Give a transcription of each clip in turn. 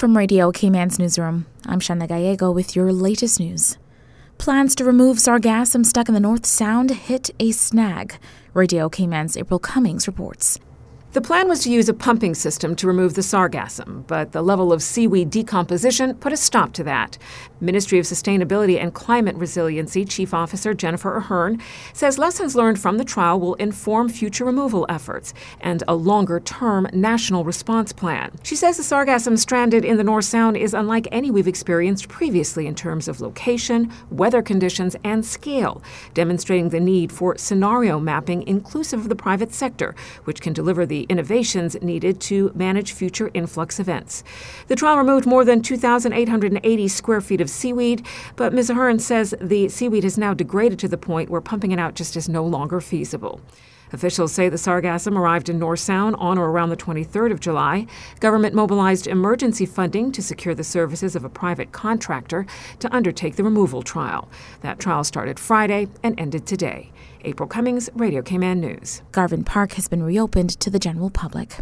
From Radio Cayman's newsroom, I'm Shanna Gallego with your latest news. Plans to remove sargassum stuck in the North Sound hit a snag, Radio Cayman's April Cummings reports. The plan was to use a pumping system to remove the sargassum, but the level of seaweed decomposition put a stop to that. Ministry of Sustainability and Climate Resiliency Chief Officer Jennifer Ahearn says lessons learned from the trial will inform future removal efforts and a longer-term national response plan. She says the sargassum stranded in the North Sound is unlike any we've experienced previously in terms of location, weather conditions, and scale, demonstrating the need for scenario mapping inclusive of the private sector, which can deliver the innovations needed to manage future influx events. The trial removed more than 2,880 square feet of seaweed, but Ms. Ahearn says the seaweed has now degraded to the point where pumping it out just is no longer feasible. Officials say the sargassum arrived in North Sound on or around the 23rd of July. Government mobilized emergency funding to secure the services of a private contractor to undertake the removal trial. That trial started Friday and ended today. April Cummings, Radio Cayman News. Garvin Park has been reopened to the general public.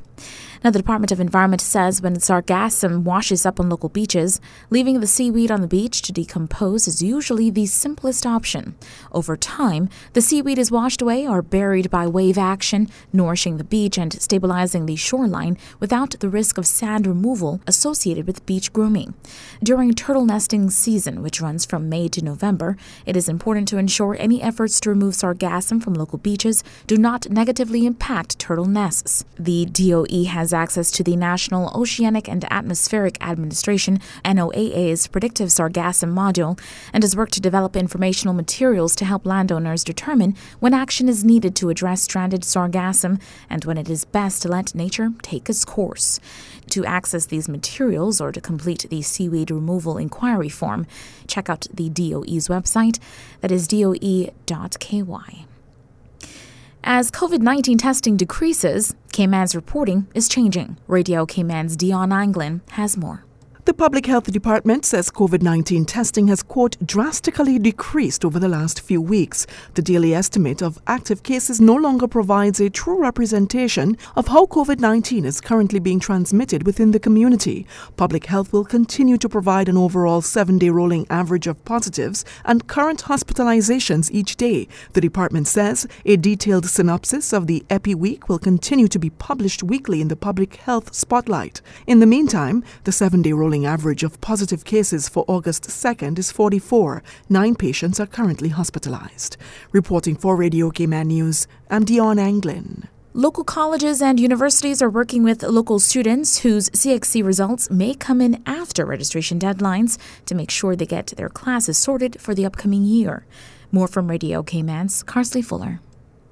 Now, the Department of Environment says when sargassum washes up on local beaches, leaving the seaweed on the beach to decompose is usually the simplest option. Over time, the seaweed is washed away or buried by wave action, nourishing the beach and stabilizing the shoreline without the risk of sand removal associated with beach grooming. During turtle nesting season, which runs from May to November, it is important to ensure any efforts to remove sargassum from local beaches do not negatively impact turtle nests. The DOE has access to the National Oceanic and Atmospheric Administration, NOAA's predictive sargassum module, and has worked to develop informational materials to help landowners determine when action is needed to address stranded sargassum and when it is best to let nature take its course. To access these materials or to complete the seaweed removal inquiry form, check out the DOE's website. That is doe.ky. As COVID-19 testing decreases, Cayman's reporting is changing. Radio Cayman's Dionne Anglin has more. The Public Health Department says COVID-19 testing has, quote, drastically decreased over the last few weeks. The daily estimate of active cases no longer provides a true representation of how COVID-19 is currently being transmitted within the community. Public Health will continue to provide an overall 7-day rolling average of positives and current hospitalizations each day. The department says a detailed synopsis of the EPI week will continue to be published weekly in the Public Health Spotlight. In the meantime, the 7-day rolling average of positive cases for August 2nd is 44. 9 patients are currently hospitalized. Reporting for Radio Cayman News, I'm Dionne Anglin. Local colleges and universities are working with local students whose CXC results may come in after registration deadlines to make sure they get their classes sorted for the upcoming year. More from Radio Cayman's Carsley Fuller.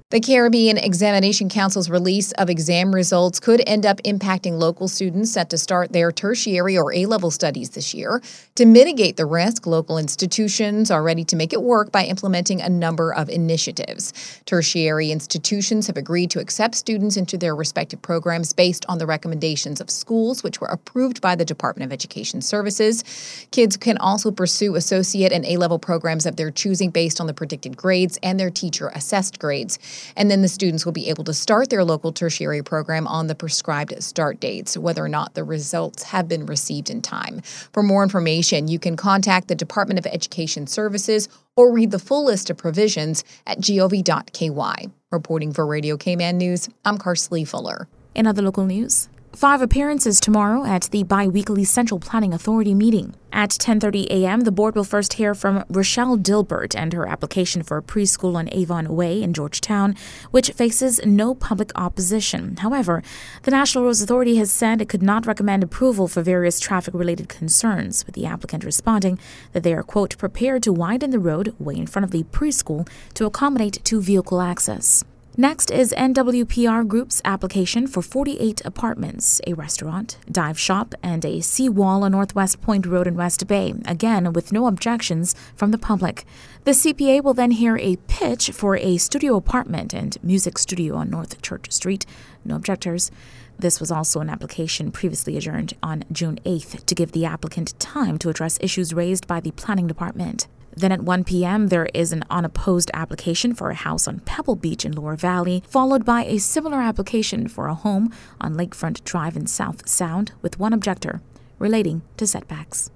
The Caribbean Examination Council's release of exam results could end up impacting local students set to start their tertiary or A-level studies this year. To mitigate the risk, local institutions are ready to make it work by implementing a number of initiatives. Tertiary institutions have agreed to accept students into their respective programs based on the recommendations of schools, which were approved by the Department of Education Services. Kids can also pursue associate and A-level programs of their choosing based on the predicted grades and their teacher-assessed grades. And then the students will be able to start their local tertiary program on the prescribed start dates, whether or not the results have been received in time. For more information, you can contact the Department of Education Services or read the full list of provisions at gov.ky. Reporting for Radio Cayman News, I'm Carsley Fuller. In other local news, 5 appearances tomorrow at the bi-weekly Central Planning Authority meeting. At 10:30 a.m., the board will first hear from Rochelle Dilbert and her application for a preschool on Avon Way in Georgetown, which faces no public opposition. However, the National Roads Authority has said it could not recommend approval for various traffic-related concerns, with the applicant responding that they are, quote, prepared to widen the road way in front of the preschool to accommodate two-vehicle access. Next is NWPR Group's application for 48 apartments, a restaurant, dive shop, and a seawall on Northwest Point Road in West Bay, again with no objections from the public. The CPA will then hear a pitch for a studio apartment and music studio on North Church Street. No objectors. This was also an application previously adjourned on June 8th to give the applicant time to address issues raised by the planning department. Then at 1 p.m., there is an unopposed application for a house on Pebble Beach in Lower Valley, followed by a similar application for a home on Lakefront Drive in South Sound with one objector. relating to setbacks.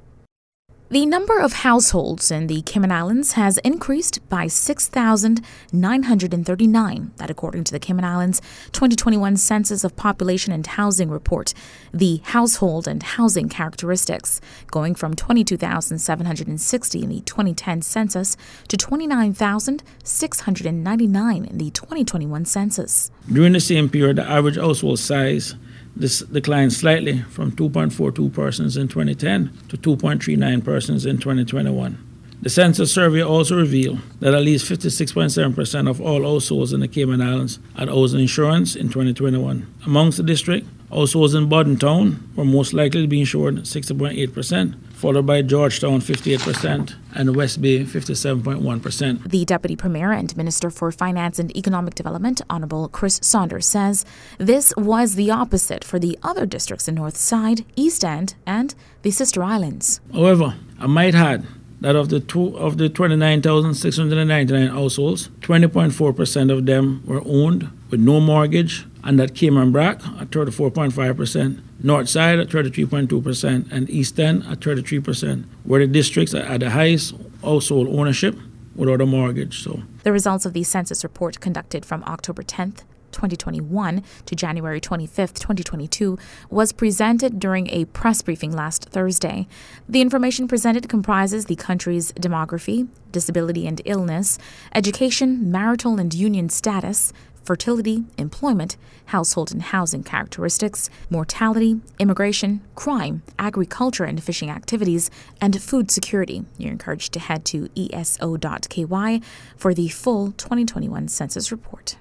The number of households in the Cayman Islands has increased by 6,939, that according to the Cayman Islands 2021 Census of Population and Housing Report, the household and housing characteristics, going from 22,760 in the 2010 Census to 29,699 in the 2021 Census. During the same period, the average household size this declined slightly from 2.42 persons in 2010 to 2.39 persons in 2021. The census survey also revealed that at least 56.7% of all households in the Cayman Islands had housing insurance in 2021. Amongst the district, households in Baden Town were most likely to be insured 60.8%, followed by Georgetown 58% and West Bay 57.1%. The Deputy Premier and Minister for Finance and Economic Development, Honorable Chris Saunders, says this was the opposite for the other districts in North Side, East End and the Sister Islands. However, I might add that of the 29,699 households, 20.4% of them were owned with no mortgage, and that Cayman Brac at 34.5%, North Side at 33.2%, and East End at 33%, were the districts that had the highest household ownership without a mortgage. So, the results of the census report conducted from October 10th, 2021 to January 25th, 2022 was presented during a press briefing last Thursday. The information presented comprises the country's demography, disability and illness, education, marital and union status, fertility, employment, household and housing characteristics, mortality, immigration, crime, agriculture and fishing activities, and food security. You're encouraged to head to eso.ky for the full 2021 census report.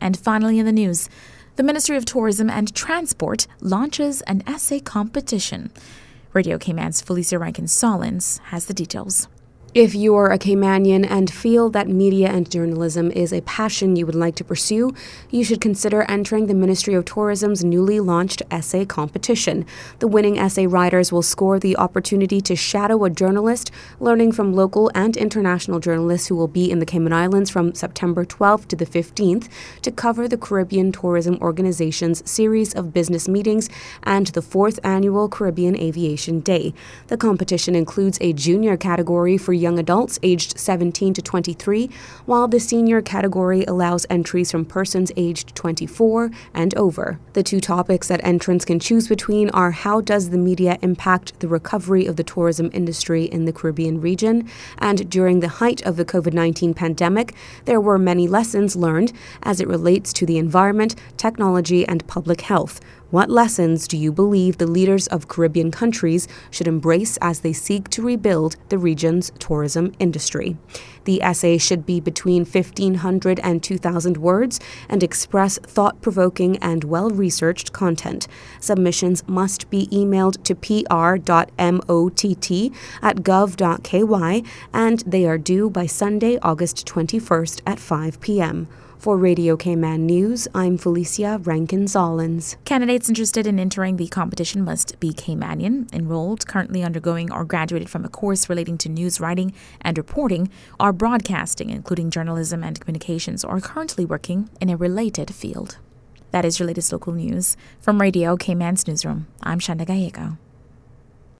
And finally in the news, the Ministry of Tourism and Transport launches an essay competition. Radio Cayman's Felicia Rankin-Sollins has the details. If you are a Caymanian and feel that media and journalism is a passion you would like to pursue, you should consider entering the Ministry of Tourism's newly launched essay competition. The winning essay writers will score the opportunity to shadow a journalist, learning from local and international journalists who will be in the Cayman Islands from September 12th to the 15th to cover the Caribbean Tourism Organization's series of business meetings and the 4th Annual Caribbean Aviation Day. The competition includes a junior category for young adults aged 17 to 23, while the senior category allows entries from persons aged 24 and over. The two topics that entrants can choose between are how does the media impact the recovery of the tourism industry in the Caribbean region, and during the height of the COVID-19 pandemic, there were many lessons learned as it relates to the environment, technology, and public health. What lessons do you believe the leaders of Caribbean countries should embrace as they seek to rebuild the region's tourism industry? The essay should be between 1,500 and 2,000 words and express thought-provoking and well-researched content. Submissions must be emailed to pr.mott@gov.ky, and they are due by Sunday, August 21st at 5 p.m. For Radio Cayman News, I'm Felicia Rankin-Sollins. Candidates interested in entering the competition must be Caymanian, enrolled, currently undergoing or graduated from a course relating to news writing and reporting, or broadcasting, including journalism and communications, or currently working in a related field. That is your latest local news. From Radio Cayman's newsroom, I'm Shanna Gallego.